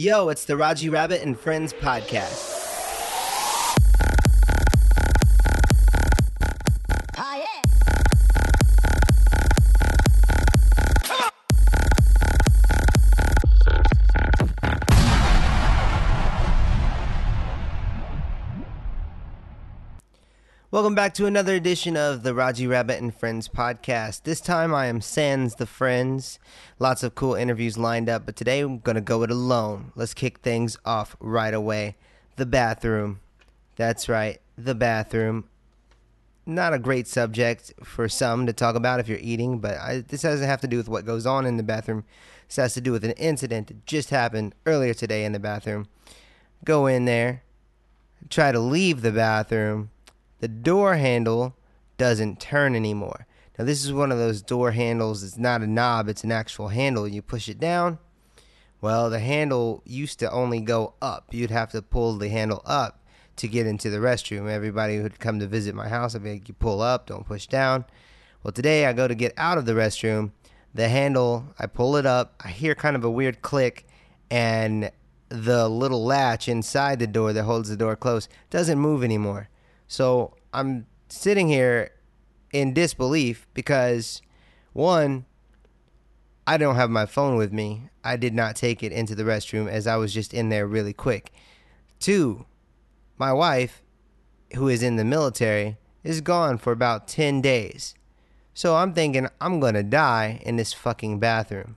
Yo, it's the Raji Rabbit and Friends podcast. Welcome back to another edition of the Raji Rabbit and Friends podcast. This time I am sans the friends. Lots of cool interviews lined up, but today I'm going to go it alone. Let's kick things off right away. The bathroom. That's right, the bathroom. Not a great subject for some to talk about if you're eating, but this doesn't have to do with what goes on in the bathroom. This has to do with an incident that just happened earlier today in the bathroom. Go in there, try to leave the bathroom. The door handle doesn't turn anymore. Now, this is one of those door handles. It's not a knob. It's an actual handle. You push it down. Well, the handle used to only go up. You'd have to pull the handle up to get into the restroom. Everybody who would come to visit my house, I'd be like, you pull up, don't push down. Well, today I go to get out of the restroom. The handle, I pull it up. I hear kind of a weird click, and the little latch inside the door that holds the door closed doesn't move anymore. So I'm sitting here in disbelief because, one, I don't have my phone with me. I did not take it into the restroom as I was just in there really quick. Two, my wife, who is in the military, is gone for about 10 days. So I'm thinking I'm going to die in this fucking bathroom.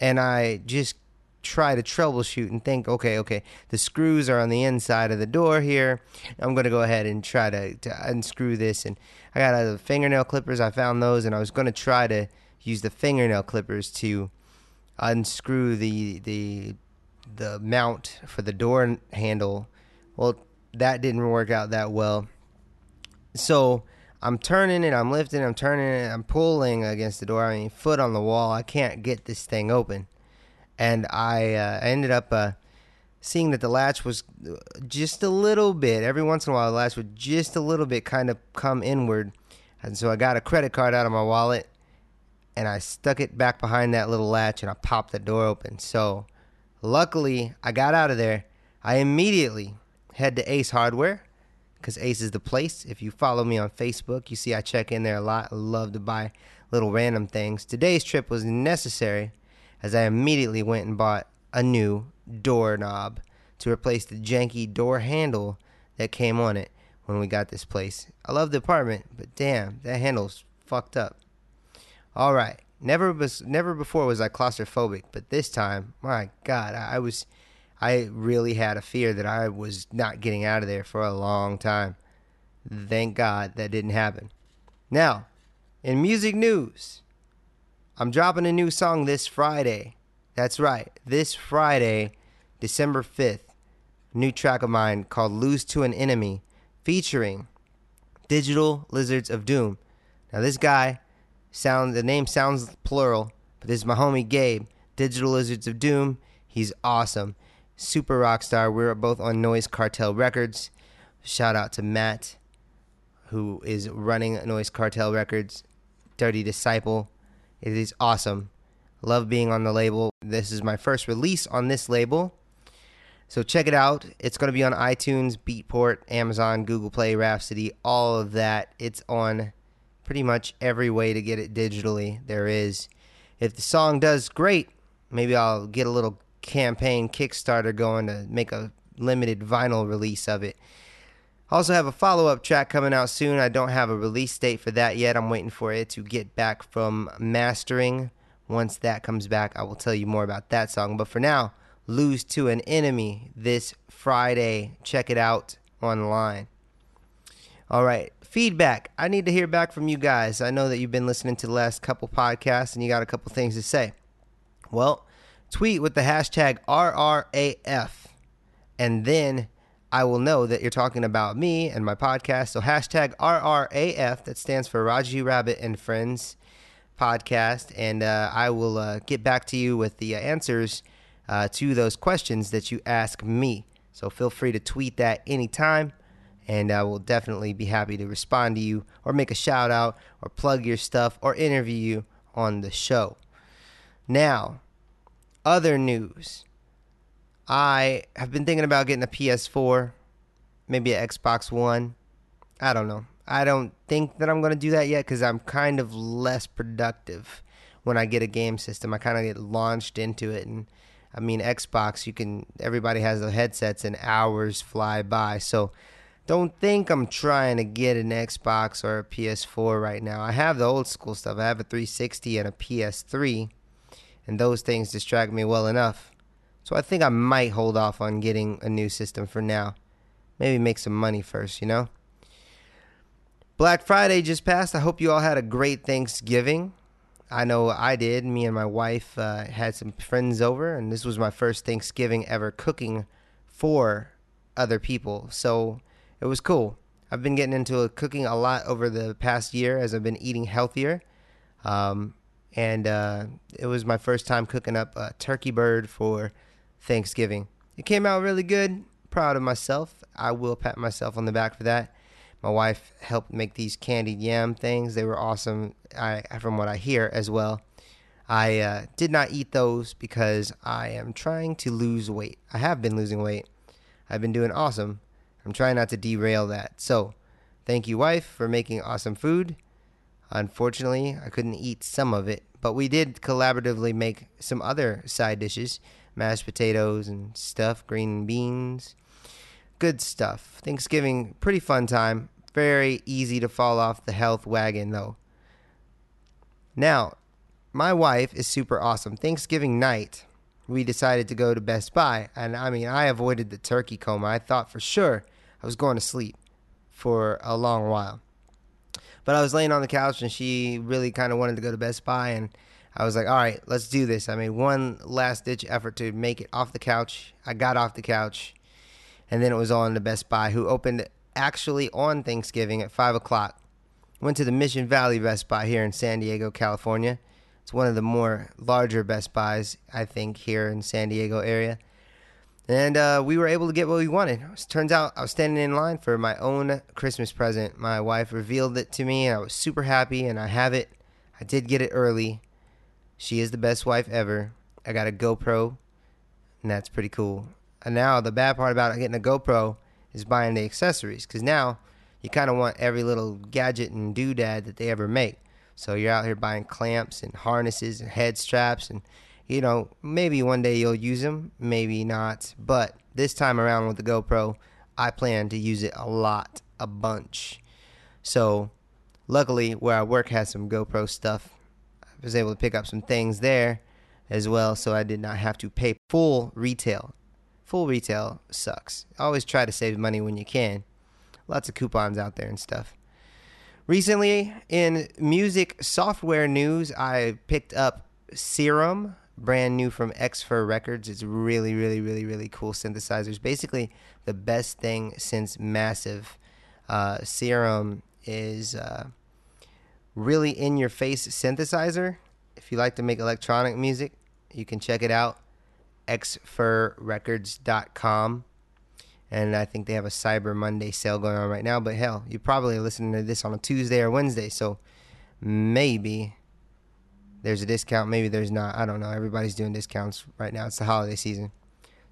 And I just try to troubleshoot and think, okay, the screws are on the inside of the door here. I'm going to go ahead and try to unscrew this. And I got the fingernail clippers. I found those, and I was going to try to use the fingernail clippers to unscrew the mount for the door handle. Well, that didn't work out that well. So I'm turning it, I'm lifting, I'm turning it, I'm pulling against the door. I mean, foot on the wall. I can't get this thing open. And I ended up seeing that the latch was just a little bit. Every once in a while, the latch would just a little bit kind of come inward. And so I got a credit card out of my wallet, and I stuck it back behind that little latch, and I popped the door open. So luckily, I got out of there. I immediately head to Ace Hardware because Ace is the place. If you follow me on Facebook, you see I check in there a lot. I love to buy little random things. Today's trip was necessary, as I immediately went and bought a new doorknob to replace the janky door handle that came on it when we got this place. I love the apartment, but damn, that handle's fucked up. All right, never before was I claustrophobic, but this time, my God, I really had a fear that I was not getting out of there for a long time. Thank God that didn't happen. Now, in music news, I'm dropping a new song this Friday. That's right. This Friday, December 5th, new track of mine called Lose to an Enemy featuring Digital Lizards of Doom. Now this guy, the name sounds plural, but this is my homie Gabe, Digital Lizards of Doom. He's awesome. Super rock star. We're both on Noise Cartel Records. Shout out to Matt, who is running Noise Cartel Records, Dirty Disciple. It is awesome. Love being on the label. This is my first release on this label. So check it out. It's going to be on iTunes, Beatport, Amazon, Google Play, Rhapsody, all of that. It's on pretty much every way to get it digitally there is. If the song does great, maybe I'll get a little campaign Kickstarter going to make a limited vinyl release of it. Also have a follow-up track coming out soon. I don't have a release date for that yet. I'm waiting for it to get back from mastering. Once that comes back, I will tell you more about that song. But for now, Lose to an Enemy this Friday. Check it out online. All right, feedback. I need to hear back from you guys. I know that you've been listening to the last couple podcasts, and you got a couple things to say. Well, tweet with the hashtag RRAF, and then I will know that you're talking about me and my podcast. So hashtag RRAF, that stands for Raji Rabbit and Friends podcast. And I will get back to you with the answers to those questions that you ask me. So feel free to tweet that anytime. And I will definitely be happy to respond to you or make a shout out or plug your stuff or interview you on the show. Now, other news. I have been thinking about getting a PS4, maybe an Xbox One. I don't know. I don't think that I'm going to do that yet because I'm kind of less productive when I get a game system. I kind of get launched into it. And I mean, Xbox, you can, everybody has the headsets and hours fly by. So don't think I'm trying to get an Xbox or a PS4 right now. I have the old school stuff. I have a 360 and a PS3, and those things distract me well enough. So I think I might hold off on getting a new system for now. Maybe make some money first, you know? Black Friday just passed. I hope you all had a great Thanksgiving. I know I did. Me and my wife had some friends over, and this was my first Thanksgiving ever cooking for other people. So it was cool. I've been getting into cooking a lot over the past year as I've been eating healthier. And it was my first time cooking up a turkey bird for Thanksgiving. It came out really good. Proud of myself. I will pat myself on the back for that. My wife helped make these candied yam things. They were awesome, from what I hear as well. I did not eat those because I am trying to lose weight. I have been losing weight. I've been doing awesome. I'm trying not to derail that. So thank you, wife, for making awesome food. Unfortunately, I couldn't eat some of it, but we did collaboratively make some other side dishes. Mashed potatoes and stuff, green beans, good stuff. Thanksgiving, pretty fun time. Very easy to fall off the health wagon, though. Now, my wife is super awesome. Thanksgiving night, we decided to go to Best Buy, and I mean, I avoided the turkey coma. I thought for sure I was going to sleep for a long while. But I was laying on the couch, and she really kind of wanted to go to Best Buy, and I was like, all right, let's do this. I made one last-ditch effort to make it off the couch. I got off the couch, and then it was on to Best Buy, who opened actually on Thanksgiving at 5 o'clock. Went to the Mission Valley Best Buy here in San Diego, California. It's one of the more larger Best Buys, I think, here in San Diego area. And we were able to get what we wanted. It turns out I was standing in line for my own Christmas present. My wife revealed it to me, and I was super happy, and I have it. I did get it early. She is the best wife ever. I got a GoPro, and that's pretty cool. And now the bad part about getting a GoPro is buying the accessories, because now you kind of want every little gadget and doodad that they ever make. So you're out here buying clamps and harnesses and head straps, and, you know, maybe one day you'll use them, maybe not. But this time around with the GoPro, I plan to use it a bunch. So luckily where I work has some GoPro stuff. I was able to pick up some things there as well, so I did not have to pay full retail. Full retail sucks. Always try to save money when you can. Lots of coupons out there and stuff. Recently, in music software news, I picked up Serum, brand new from Xfer Records. It's really, really, really, really cool synthesizers. Basically, the best thing since Massive. Serum is really in-your-face synthesizer. If you like to make electronic music, you can check it out, xferrecords.com. And I think they have a Cyber Monday sale going on right now. But hell, you're probably listening to this on a Tuesday or Wednesday, so maybe there's a discount. Maybe there's not. I don't know. Everybody's doing discounts right now. It's the holiday season.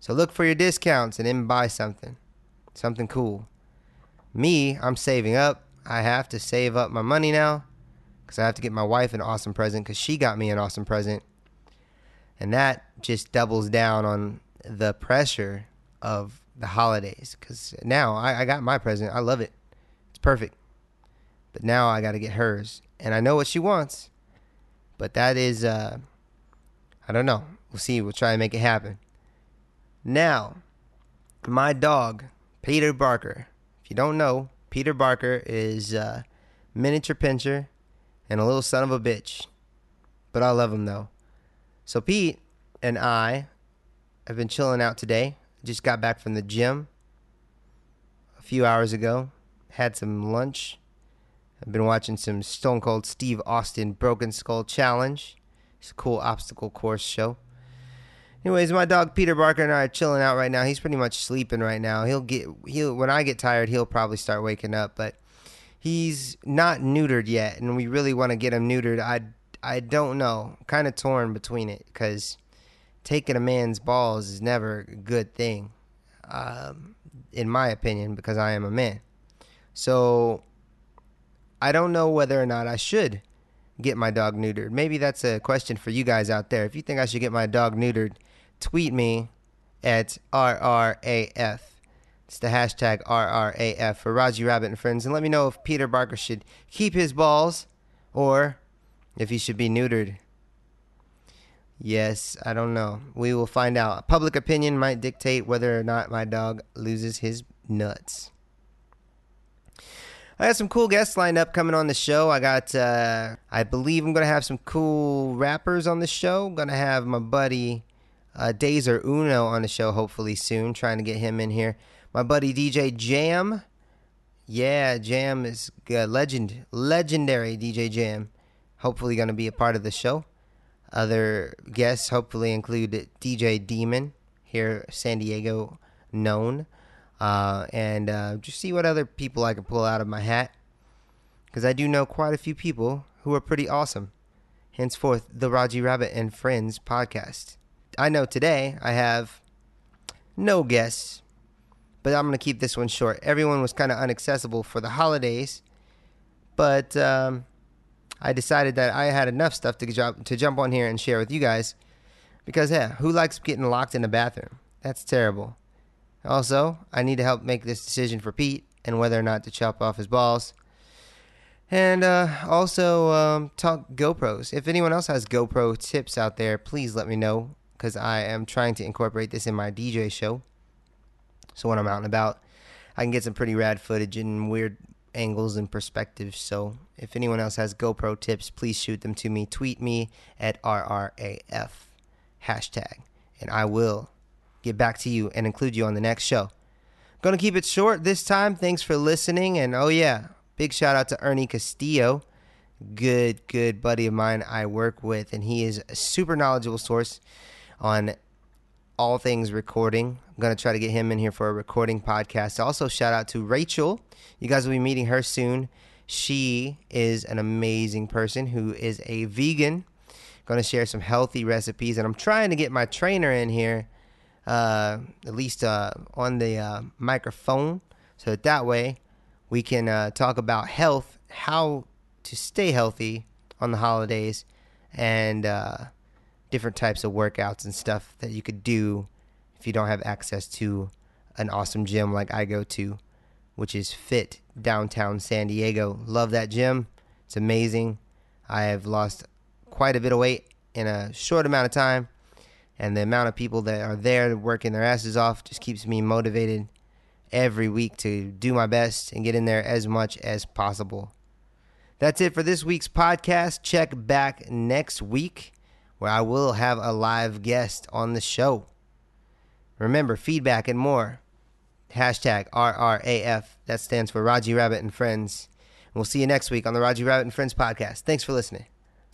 So look for your discounts and then buy something. Something cool. Me, I'm saving up. I have to save up my money now because I have to get my wife an awesome present because she got me an awesome present. And that just doubles down on the pressure of the holidays, because now I got my present. I love it. It's perfect. But now I got to get hers, and I know what she wants. But that is, I don't know. We'll see. We'll try and make it happen. Now, my dog, Peter Barker. If you don't know, Peter Barker is a miniature pincher and a little son of a bitch. But I love him, though. So Pete and I have been chilling out today. Just got back from the gym a few hours ago. Had some lunch. I've been watching some Stone Cold Steve Austin Broken Skull Challenge. It's a cool obstacle course show. Anyways, my dog Peter Barker and I are chilling out right now. He's pretty much sleeping right now. When I get tired, he'll probably start waking up. But he's not neutered yet, and we really want to get him neutered. I don't know. I'm kind of torn between it because taking a man's balls is never a good thing, in my opinion, because I am a man. So I don't know whether or not I should get my dog neutered. Maybe that's a question for you guys out there. If you think I should get my dog neutered, tweet me at RRAF. It's the hashtag RRAF for Raji Rabbit and Friends. And let me know if Peter Barker should keep his balls or if he should be neutered. Yes, I don't know. We will find out. Public opinion might dictate whether or not my dog loses his nuts. I got some cool guests lined up coming on the show. I got, I believe I'm going to have some cool rappers on the show. I'm going to have my buddy Dazer Uno on the show hopefully soon. Trying to get him in here. My buddy DJ Jam. Yeah, Jam is a legend. Legendary DJ Jam. Hopefully going to be a part of the show. Other guests hopefully include DJ Demon here, San Diego known. And just see what other people I can pull out of my hat, because I do know quite a few people who are pretty awesome. Henceforth, the Raji Rabbit and Friends podcast. I know today I have no guests, but I'm going to keep this one short. Everyone was kind of inaccessible for the holidays, but I decided that I had enough stuff to jump on here and share with you guys, because, yeah, who likes getting locked in the bathroom? That's terrible. Also, I need to help make this decision for Pete and whether or not to chop off his balls. And also talk GoPros. If anyone else has GoPro tips out there, please let me know, because I am trying to incorporate this in my DJ show. So when I'm out and about, I can get some pretty rad footage and weird angles and perspectives. So if anyone else has GoPro tips, please shoot them to me. Tweet me at RRAF hashtag, and I will get back to you and include you on the next show. Gonna keep it short this time. Thanks for listening. And oh yeah, big shout out to Ernie Castillo, good buddy of mine I work with, and he is a super knowledgeable source on all things recording. I'm gonna try to get him in here for a recording podcast. Also, shout out to Rachel. You guys will be meeting her soon. She is an amazing person who is a vegan. Gonna share some healthy recipes, and I'm trying to get my trainer in here, at least on the microphone, so that way we can talk about health, how to stay healthy on the holidays, and different types of workouts and stuff that you could do if you don't have access to an awesome gym like I go to, which is Fit Downtown San Diego. Love that gym. It's amazing. I have lost quite a bit of weight in a short amount of time, and the amount of people that are there working their asses off just keeps me motivated every week to do my best and get in there as much as possible. That's it for this week's podcast. Check back next week, where I will have a live guest on the show. Remember, feedback and more. Hashtag RRAF. That stands for Raji Rabbit and Friends. And we'll see you next week on the Raji Rabbit and Friends podcast. Thanks for listening.